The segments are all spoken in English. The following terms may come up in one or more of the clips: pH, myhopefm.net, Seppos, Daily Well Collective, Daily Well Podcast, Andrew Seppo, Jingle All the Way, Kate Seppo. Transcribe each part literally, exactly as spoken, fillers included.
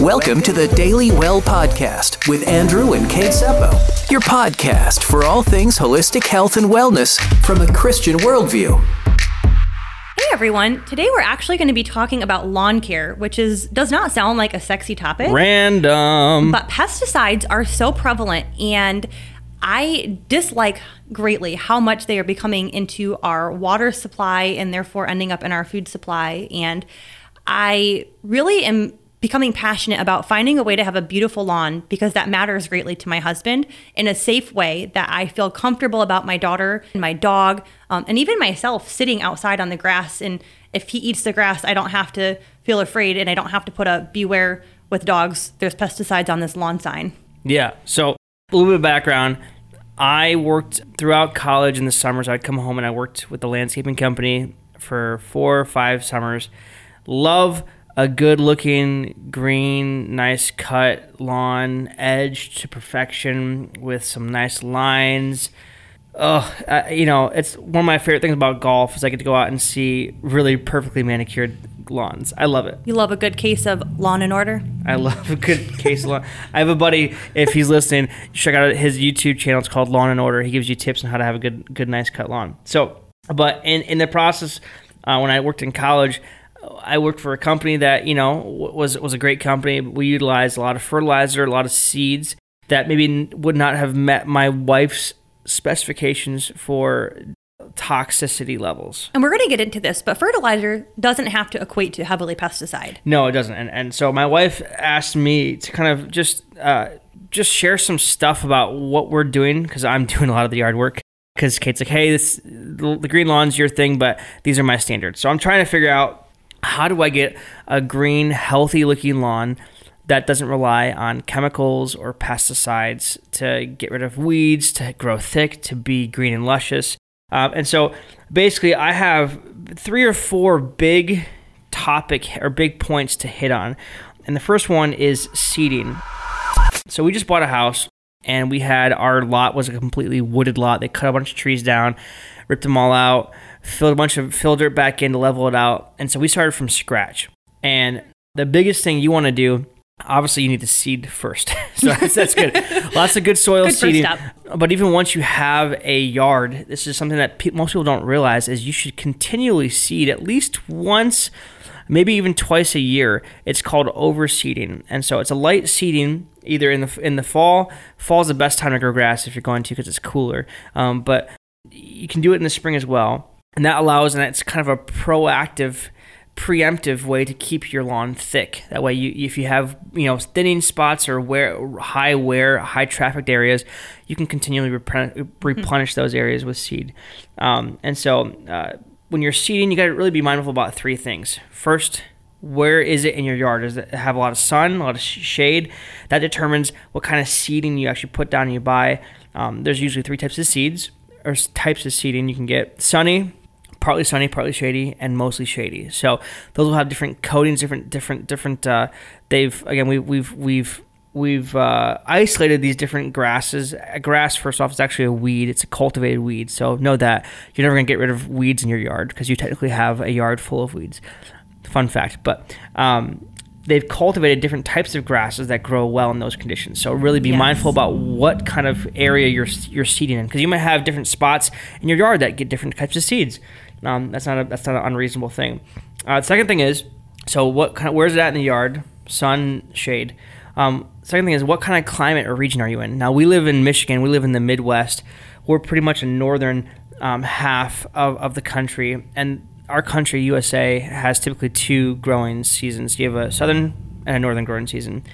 Welcome to the Daily Well Podcast with Andrew and Kate Seppo, your podcast for all things holistic health and wellness from a Christian worldview. Hey everyone, today we're actually going to be talking about lawn care, which is does not sound like a sexy topic. Random. But pesticides are so prevalent, and I dislike greatly how much they are becoming into our water supply and therefore ending up in our food supply. And I really am becoming passionate about finding a way to have a beautiful lawn, because that matters greatly to my husband, in a safe way that I feel comfortable about my daughter and my dog, um, and even myself sitting outside on the grass. And if he eats the grass, I don't have to feel afraid, and I don't have to put a beware with dogs, there's pesticides on this lawn sign. Yeah. So a little bit of background. I worked throughout college in the summers. I'd come home and I worked with the landscaping company for four or five summers. Love a good-looking, green, nice-cut lawn, edged to perfection with some nice lines. Ugh, I, you know, it's one of my favorite things about golf is I get to go out and see really perfectly manicured lawns. I love it. You love a good case of lawn and order? I love a good case of lawn. I have a buddy, if he's listening, check out his YouTube channel. It's called Lawn and Order. He gives you tips on how to have a good, good nice-cut lawn. So, but in, in the process, uh, when I worked in college, I worked for a company that, you know, was was a great company. We utilized a lot of fertilizer, a lot of seeds that maybe would not have met my wife's specifications for toxicity levels. And we're going to get into this, but fertilizer doesn't have to equate to heavily pesticide. No, it doesn't. And and so my wife asked me to kind of just uh, just share some stuff about what we're doing, because I'm doing a lot of the yard work. Because Kate's like, hey, this the green lawn's your thing, but these are my standards. So I'm trying to figure out, how do I get a green, healthy-looking lawn that doesn't rely on chemicals or pesticides to get rid of weeds, to grow thick, to be green and luscious? Um, and so basically I have three or four big topic or big points to hit on. And the first one is seeding. So we just bought a house, and we had our lot was a completely wooded lot. They cut a bunch of trees down, ripped them all out, filled a bunch of filled dirt back in to level it out. And so we started from scratch. And the biggest thing you want to do, obviously you need to seed first. So that's, that's good. Lots of good soil good seeding. First up. But even once you have a yard, this is something that pe- most people don't realize, is you should continually seed at least once, maybe even twice a year. It's called overseeding. And so it's a light seeding either in the in the fall. Fall's the best time to grow grass if you're going to, because it's cooler. Um, but you can do it in the spring as well. And that allows, and it's kind of a proactive, preemptive way to keep your lawn thick. That way, you, if you have, you know, thinning spots or wear, high wear, high trafficked areas, you can continually replen- replenish those areas with seed. Um, and so uh, when you're seeding, you got to really be mindful about three things. First, where is it in your yard? Does it have a lot of sun, a lot of shade? That determines what kind of seeding you actually put down and you buy. Um, there's usually three types of seeds or types of seeding you can get. Sunny, partly sunny, partly shady, and mostly shady. So those will have different coatings, different, different, different. Uh, they've again, we, we've, we've, we've uh, isolated these different grasses. Grass, first off, is actually a weed. It's a cultivated weed. So know that you're never gonna get rid of weeds in your yard, because you technically have a yard full of weeds. Fun fact, but um, they've cultivated different types of grasses that grow well in those conditions. So really be yes. mindful about what kind of area you're you're seeding in, because you might have different spots in your yard that get different types of seeds. Um, that's not a, that's not an unreasonable thing. Uh, the second thing is, so what kind of, where's it at in the yard? Sun, shade. Um, second thing is, what kind of climate or region are you in? Now, we live in Michigan. We live in the Midwest. We're pretty much a northern um, half of, of the country. And our country, U S A, has typically two growing seasons. You have a southern and a northern growing season.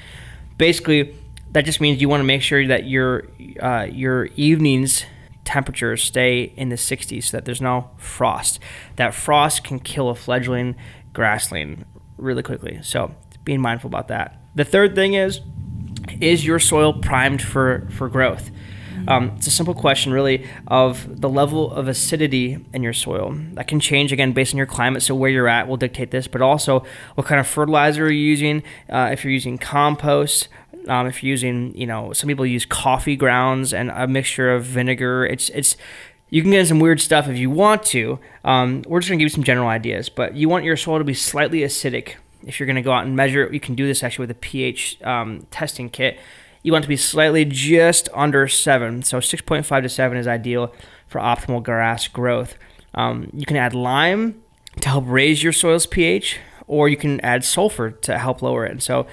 Basically, that just means you want to make sure that your uh, your evenings temperatures stay in the sixties so that there's no frost. That frost can kill a fledgling grassling really quickly. So being mindful about that. The third thing is, is your soil primed for, for growth? Um, it's a simple question, really, of the level of acidity in your soil. That can change, again, based on your climate, so where you're at will dictate this, but also what kind of fertilizer you're using, uh, if you're using compost. Um, if you're using, you know, some people use coffee grounds and a mixture of vinegar. It's, it's, you can get some weird stuff if you want to. Um, we're just going to give you some general ideas, but you want your soil to be slightly acidic. if you're going to go out and measure it, you can do this actually with a pH um, testing kit. You want it to be slightly just under seven. So six point five to seven is ideal for optimal grass growth. Um, you can add lime to help raise your soil's pH, or you can add sulfur to help lower it. And so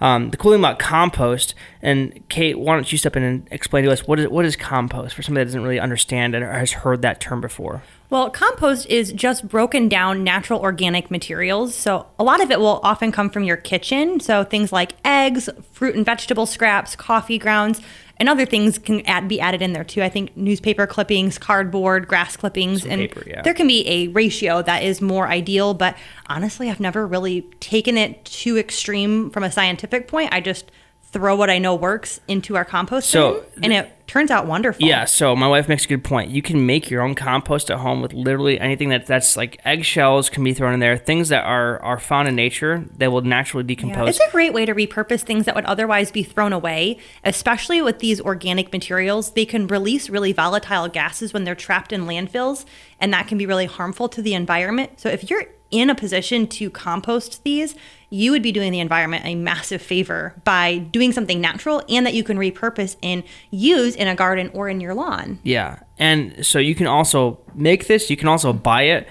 um, the cool thing about compost, and Kate, why don't you step in and explain to us what is what is compost for somebody that doesn't really understand it or has heard that term before? Well, compost is just broken down natural organic materials. So a lot of it will often come from your kitchen. So things like eggs, fruit and vegetable scraps, coffee grounds, and other things can add, be added in there too. I think newspaper clippings, cardboard, grass clippings, some and paper, yeah. There can be a ratio that is more ideal, but honestly, I've never really taken it too extreme from a scientific point. I just throw what I know works into our composting, so, and it turns out wonderful. Yeah, so my wife makes a good point. You can make your own compost at home with literally anything that, that's like eggshells can be thrown in there, things that are, are found in nature that will naturally decompose. Yeah, it's a great way to repurpose things that would otherwise be thrown away, especially with these organic materials. They can release really volatile gases when they're trapped in landfills, and that can be really harmful to the environment. So if you're in a position to compost these, you would be doing the environment a massive favor by doing something natural and that you can repurpose and use in a garden or in your lawn. Yeah. And so you can also make this, you can also buy it.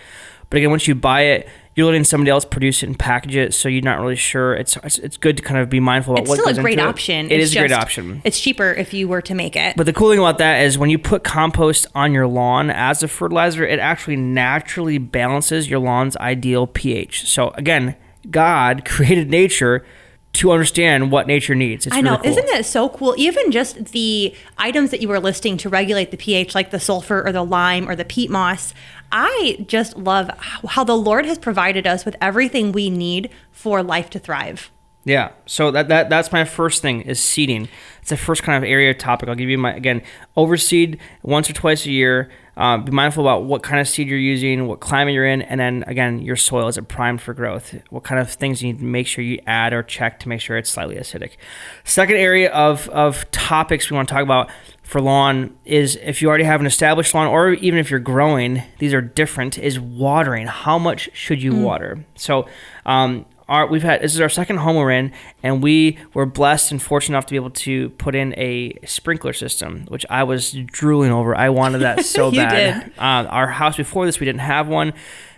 But again, once you buy it, you're letting somebody else produce it and package it, so you're not really sure. It's it's, it's good to kind of be mindful about it's what goes into it. It's still a great option. It, it is just a great option. It's cheaper if you were to make it. But the cool thing about that is when you put compost on your lawn as a fertilizer, it actually naturally balances your lawn's ideal pH. So again, God created nature to understand what nature needs. It's I know. Really cool. Isn't that so cool? Even just the items that you were listing to regulate the pH, like the sulfur or the lime or the peat moss, I just love how the Lord has provided us with everything we need for life to thrive. Yeah. So that, that that's my first thing is seeding. It's the first kind of area topic. I'll give you my, again, overseed once or twice a year. Uh, be mindful about what kind of seed you're using, what climate you're in, and then, again, your soil. Is it primed for growth? What kind of things you need to make sure you add or check to make sure it's slightly acidic. Second area of, of topics we want to talk about for lawn is if you already have an established lawn, or even if you're growing, these are different, is watering. How much should you mm. water? So um, our, we've had this is our second home we're in, and we were blessed and fortunate enough to be able to put in a sprinkler system, which I was drooling over. I wanted that so you bad. Did. Uh, our house before this, we didn't have one.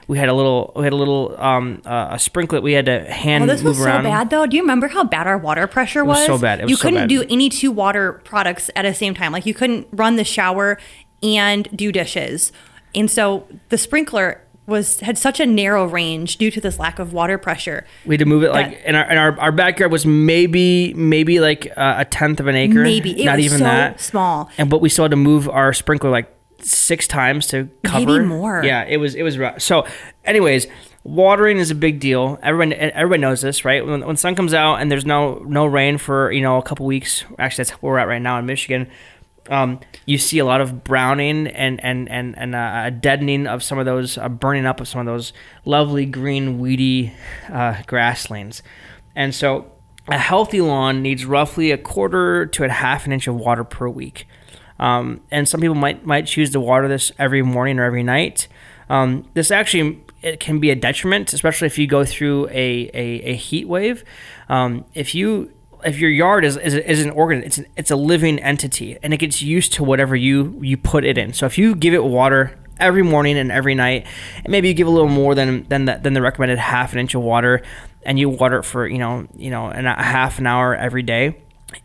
We had a little, we had a little, um, uh, a sprinklet. We had to hand move around. Oh, this was so bad though. Do you remember how bad our water pressure was? It was so bad. It was you couldn't so bad. do any two water products at the same time. Like you couldn't run the shower and do dishes. And so the sprinkler was had such a narrow range due to this lack of water pressure. We had to move it that, like, and our, and our, our backyard was maybe, maybe like uh, a tenth of an acre. Maybe. It Not was even so that. small. And, but we still had to move our sprinkler like six times to cover. Maybe more. Yeah, it was it was rough. So anyways, watering is a big deal. Everyone everybody knows this, right? When, when sun comes out and there's no no rain for, you know, a couple weeks, actually that's where we're at right now in Michigan, um, you see a lot of browning and and and, and uh, a deadening of some of those, uh, burning up of some of those lovely green weedy uh, grasslands. And so a healthy lawn needs roughly a quarter to a half an inch of water per week. Um, and some people might might choose to water this every morning or every night. Um, this actually it can be a detriment, especially if you go through a a, a heat wave. Um, if you if your yard is is, is an organ, it's an, it's a living entity, and it gets used to whatever you you put it in. So if you give it water every morning and every night, and maybe you give a little more than than the, than the recommended half an inch of water, and you water it for you know you know an, a half an hour every day,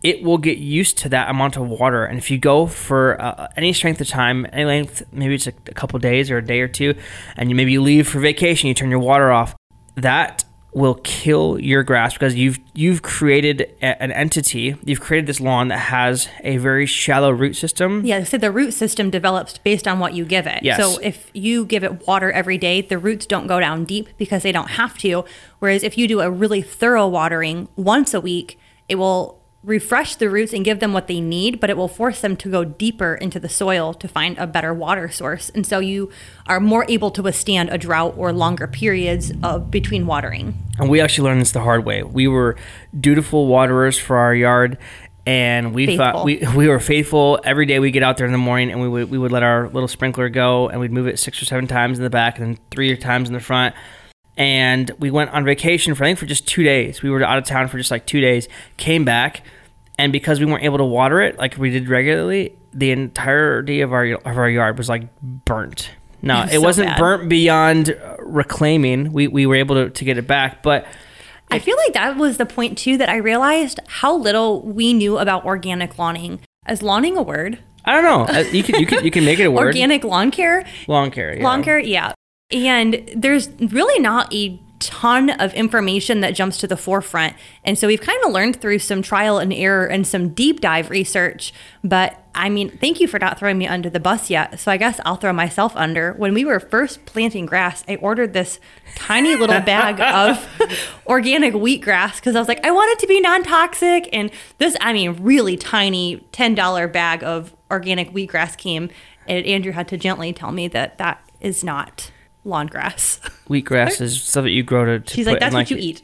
it will get used to that amount of water. And if you go for uh, any strength of time, any length, maybe it's a, a couple days or a day or two, and you maybe you leave for vacation, you turn your water off, that will kill your grass because you've you've created a, an entity, you've created this lawn that has a very shallow root system. Yeah, so the root system develops based on what you give it. Yes. So if you give it water every day, the roots don't go down deep because they don't have to. Whereas if you do a really thorough watering once a week, it will refresh the roots and give them what they need, but it will force them to go deeper into the soil to find a better water source. And so you are more able to withstand a drought or longer periods of between watering. And we actually learned this the hard way. We were dutiful waterers for our yard, and we faithful. thought we we were faithful. Every day we get out there in the morning and we would, we would let our little sprinkler go, and we'd move it six or seven times in the back and then three times in the front. and we went on vacation for, I think, for just two days. We were out of town for just like two days, came back, and because we weren't able to water it like we did regularly, the entirety of our of our yard was like burnt. No, it so wasn't bad. burnt beyond reclaiming. We we were able to, to get it back, but I feel like that was the point too that I realized how little we knew about organic lawning. Is lawning a word? I don't know. You can you can you can make it a word. Organic lawn care. Lawn care. Yeah. Lawn care. Yeah. And there's really not a ton of information that jumps to the forefront. And so we've kind of learned through some trial and error and some deep dive research. But I mean, thank you for not throwing me under the bus yet. So I guess I'll throw myself under. When we were first planting grass, I ordered this tiny little bag of organic wheatgrass because I was like, I want it to be non-toxic. And this, I mean, really tiny ten dollar bag of organic wheatgrass came. And Andrew had to gently tell me that that is not lawn grass. Wheatgrass is stuff that you grow to. to She's like, that's in, like, what you eat.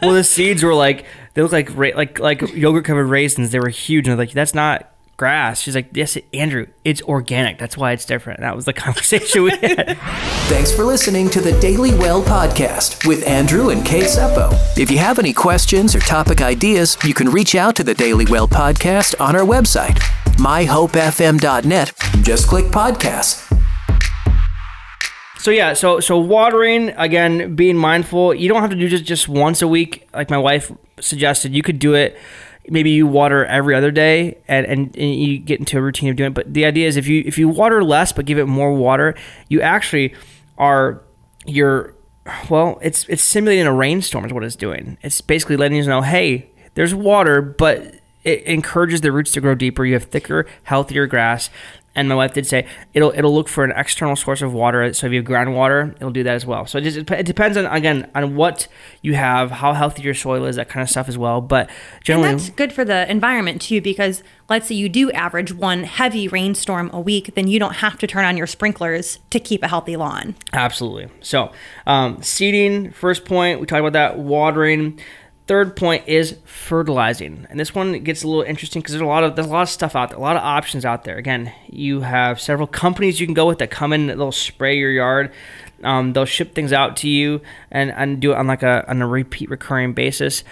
Well, the seeds were like, they look like ra- like like yogurt covered raisins. They were huge, and I was like, that's not grass. She's like, yes, Andrew, it's organic. That's why it's different. That was the conversation we had. Thanks for listening to the Daily Well Podcast with Andrew and Kate Seppo. If you have any questions or topic ideas, you can reach out to the Daily Well Podcast on our website, my hope f m dot net. Just click podcasts. So yeah, so so watering, again, being mindful. You don't have to do just, just once a week, like my wife suggested. You could do it, maybe you water every other day, and, and, and you get into a routine of doing it. But the idea is if you if you water less but give it more water, you actually are, you're, well, it's it's simulating a rainstorm is what it's doing. It's basically letting you know, hey, there's water, but it encourages the roots to grow deeper. You have thicker, healthier grass. And my wife did say it'll it'll look for an external source of water. So if you have groundwater, it'll do that as well. So it just it depends on, again, on what you have, how healthy your soil is, that kind of stuff as well. But generally, and that's good for the environment too, because let's say you do average one heavy rainstorm a week, then you don't have to turn on your sprinklers to keep a healthy lawn. Absolutely. So um, seeding, first point, we talked about that. Watering. Third point is fertilizing, and this one gets a little interesting because there's a lot of there's a lot of stuff out there, a lot of options out there. Again, you have several companies you can go with that come in, they'll spray your yard, um, they'll ship things out to you, and, and do it on like a on a repeat recurring basis.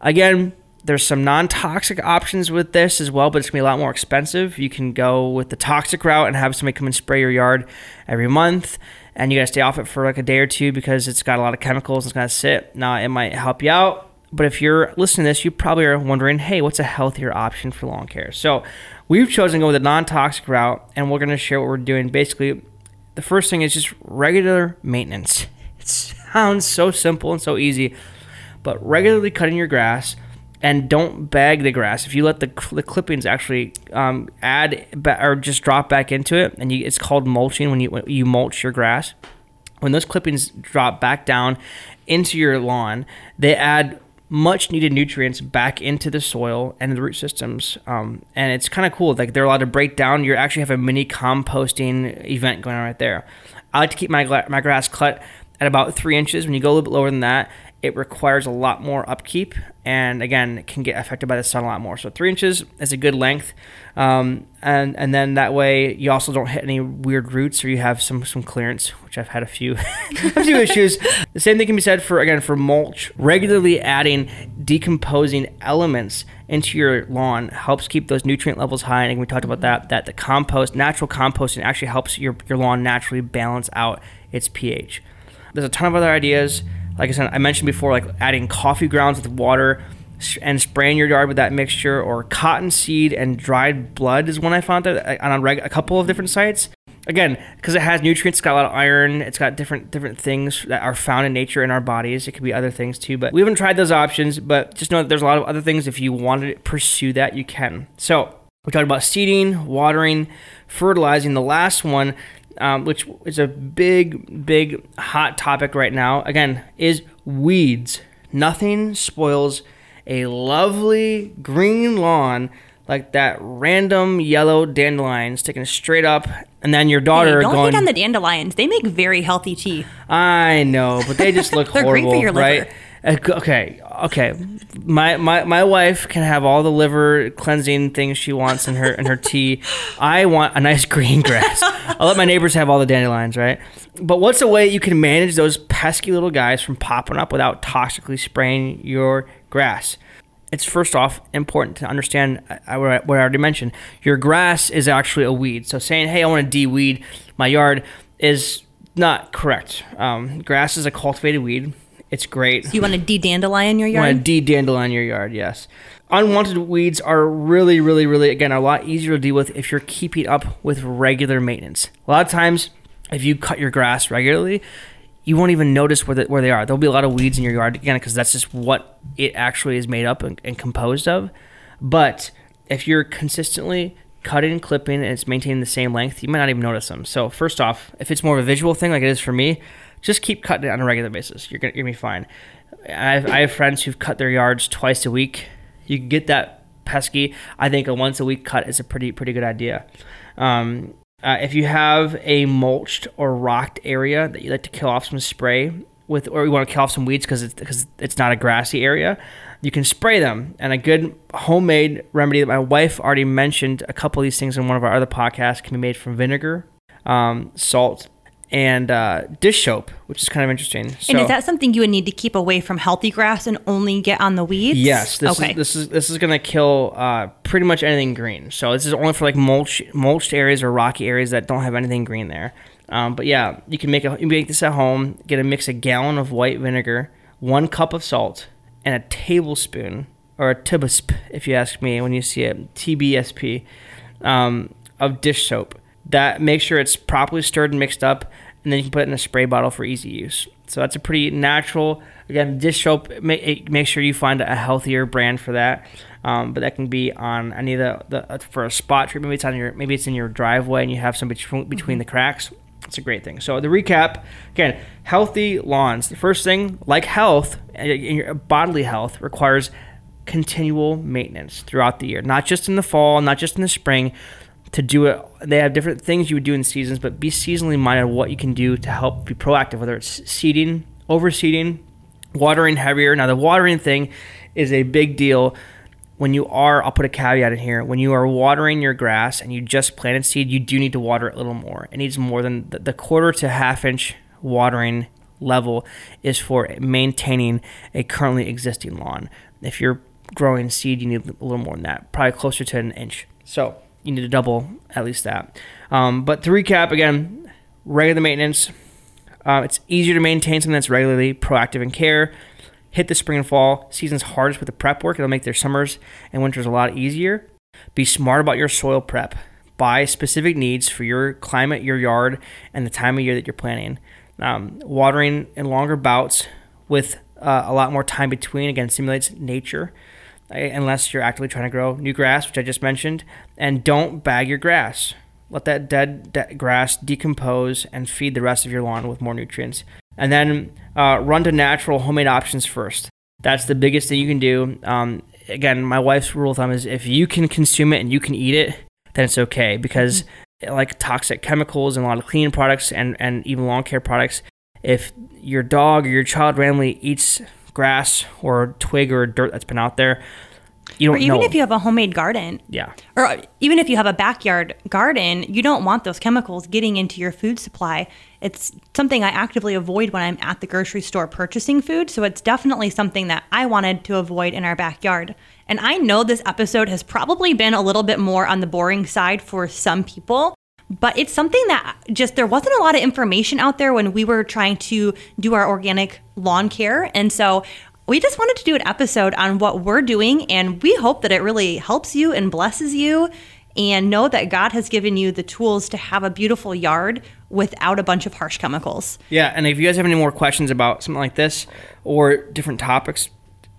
Again, there's some non-toxic options with this as well, but it's gonna be a lot more expensive. You can go with the toxic route and have somebody come and spray your yard every month. And you gotta stay off it for like a day or two because it's got a lot of chemicals and it's gonna sit. Now it might help you out. But if you're listening to this, you probably are wondering, hey, what's a healthier option for lawn care? So we've chosen to go with a non-toxic route, and we're going to share what we're doing. Basically, the first thing is just regular maintenance. It sounds so simple and so easy, but regularly cutting your grass, and don't bag the grass. If you let the, the clippings actually um, add or just drop back into it, and you, it's called mulching when you when you mulch your grass. When those clippings drop back down into your lawn, they add much needed nutrients back into the soil and the root systems. Um, and it's kind of cool. Like, they're allowed to break down. You actually have a mini composting event going on right there. I like to keep my my grass cut at about three inches. When you go a little bit lower than that, it requires a lot more upkeep. And again, it can get affected by the sun a lot more. So three inches is a good length. Um, and, and then that way you also don't hit any weird roots, or you have some, some clearance, which I've had a few, a few issues. The same thing can be said for, again, for mulch. Regularly adding decomposing elements into your lawn helps keep those nutrient levels high. And we talked about that, that the compost, natural composting actually helps your, your lawn naturally balance out its pH. There's a ton of other ideas. Like I said, I mentioned before, like adding coffee grounds with water and spraying your yard with that mixture, or cottonseed and dried blood is one I found that on a, reg- a couple of different sites. Again, because it has nutrients, it's got a lot of iron, it's got different different things that are found in nature in our bodies. It could be other things too, but we haven't tried those options, but just know that there's a lot of other things. If you wanted to pursue that, you can. So we talked about seeding, watering, fertilizing. The last one, Um, which is a big, big hot topic right now, again, is weeds. Nothing spoils a lovely green lawn like that random yellow dandelion sticking straight up, and then your daughter hey, don't going... Don't hate on the dandelions. They make very healthy tea. I know, but they just look horrible, right? They're great for your liver. Okay, okay. My, my my wife can have all the liver cleansing things she wants in her in her tea. I want a nice green grass. I'll let my neighbors have all the dandelions, right? But what's a way you can manage those pesky little guys from popping up without toxically spraying your grass? It's first off important to understand what I already mentioned. Your grass is actually a weed. So saying, hey, I want to de-weed my yard is not correct. Um, grass is a cultivated weed. It's great. So you want to de-dandelion your yard? You want to de-dandelion your yard, yes. Unwanted weeds are really, really, really, again, a lot easier to deal with if you're keeping up with regular maintenance. A lot of times, if you cut your grass regularly, you won't even notice where the, where they are. There'll be a lot of weeds in your yard, again, because that's just what it actually is made up and, and composed of. But if you're consistently cutting and clipping and it's maintaining the same length, you might not even notice them. So first off, if it's more of a visual thing like it is for me, just keep cutting it on a regular basis. You're gonna, you're gonna be fine. I have, I have friends who've cut their yards twice a week. You can get that pesky. I think a once a week cut is a pretty pretty good idea. Um, uh, if you have a mulched or rocked area that you like to kill off some spray with, or you want to kill off some weeds because it's because it's not a grassy area, you can spray them. And a good homemade remedy that my wife already mentioned a couple of these things in one of our other podcasts can be made from vinegar, um, salt, and uh, dish soap, which is kind of interesting. So, and is that something you would need to keep away from healthy grass and only get on the weeds? Yes. This okay. Is, this is this is going to kill uh, pretty much anything green. So this is only for like mulch, mulched areas or rocky areas that don't have anything green there. Um, but yeah, you can make a, you can make this at home. Get a mix a gallon of white vinegar, one cup of salt, and a tablespoon or a tibsp, if you ask me when you see it, T B S P, um, of dish soap. That make sure it's properly stirred and mixed up, and then you can put it in a spray bottle for easy use. So that's a pretty natural, again, dish soap. Make, make sure you find a healthier brand for that, um, but that can be on any of the, the for a spot treatment. Maybe it's on your maybe it's in your driveway and you have some between, between the cracks. It's a great thing. So the recap again: healthy lawns. The first thing, like health, in your bodily health, requires continual maintenance throughout the year, not just in the fall, not just in the spring. To do it, they have different things you would do in seasons, but be seasonally minded what you can do to help be proactive, whether it's seeding, overseeding, watering heavier. Now, the watering thing is a big deal when you are, I'll put a caveat in here, when you are watering your grass and you just planted seed, you do need to water it a little more. It needs more than the quarter to half inch watering level is for maintaining a currently existing lawn. If you're growing seed, you need a little more than that, probably closer to an inch. So you need to double at least that. Um, but to recap, again, regular maintenance. Uh, it's easier to maintain something that's regularly proactive in care. Hit the spring and fall season's hardest with the prep work. It'll make their summers and winters a lot easier. Be smart about your soil prep. Buy specific needs for your climate, your yard, and the time of year that you're planting. Um, watering in longer bouts with uh, a lot more time between, again, simulates nature. Unless you're actively trying to grow new grass, which I just mentioned. And don't bag your grass. Let that dead, dead grass decompose and feed the rest of your lawn with more nutrients. And then uh, run to natural homemade options first. That's the biggest thing you can do. Um, again, my wife's rule of thumb is if you can consume it and you can eat it, then it's okay. Because mm-hmm. like toxic chemicals and a lot of cleaning products and, and even lawn care products, if your dog or your child randomly eats grass or twig or dirt that's been out there, you don't know. Or even know. If you have a homemade garden. Yeah. Or even if you have a backyard garden, you don't want those chemicals getting into your food supply. It's something I actively avoid when I'm at the grocery store purchasing food. So it's definitely something that I wanted to avoid in our backyard. And I know this episode has probably been a little bit more on the boring side for some people. But it's something that just there wasn't a lot of information out there when we were trying to do our organic lawn care. And so we just wanted to do an episode on what we're doing. And we hope that it really helps you and blesses you. And know that God has given you the tools to have a beautiful yard without a bunch of harsh chemicals. Yeah. And if you guys have any more questions about something like this or different topics,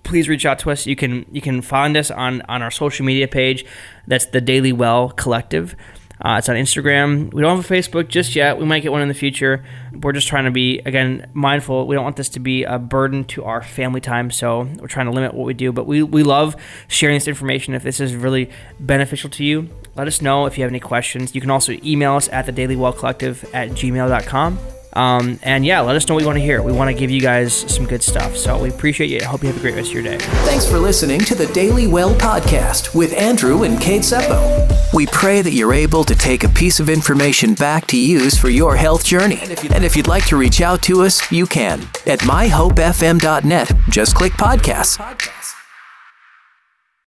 please reach out to us. You can you can find us on, on our social media page. That's the Daily Well Collective. Uh, it's on Instagram. We don't have a Facebook just yet. We might get one in the future. We're just trying to be, again, mindful. We don't want this to be a burden to our family time, so we're trying to limit what we do. But we, we love sharing this information. If this is really beneficial to you, let us know if you have any questions. You can also email us at the Daily Well Collective at gmail dot com. Um, and yeah, let us know what you want to hear. We want to give you guys some good stuff. So we appreciate you. I hope you have a great rest of your day. Thanks for listening to the Daily Well Podcast with Andrew and Kate Seppo. We pray that you're able to take a piece of information back to use for your health journey. And if you'd like to reach out to us, you can at my hope f m dot net. Just click podcasts.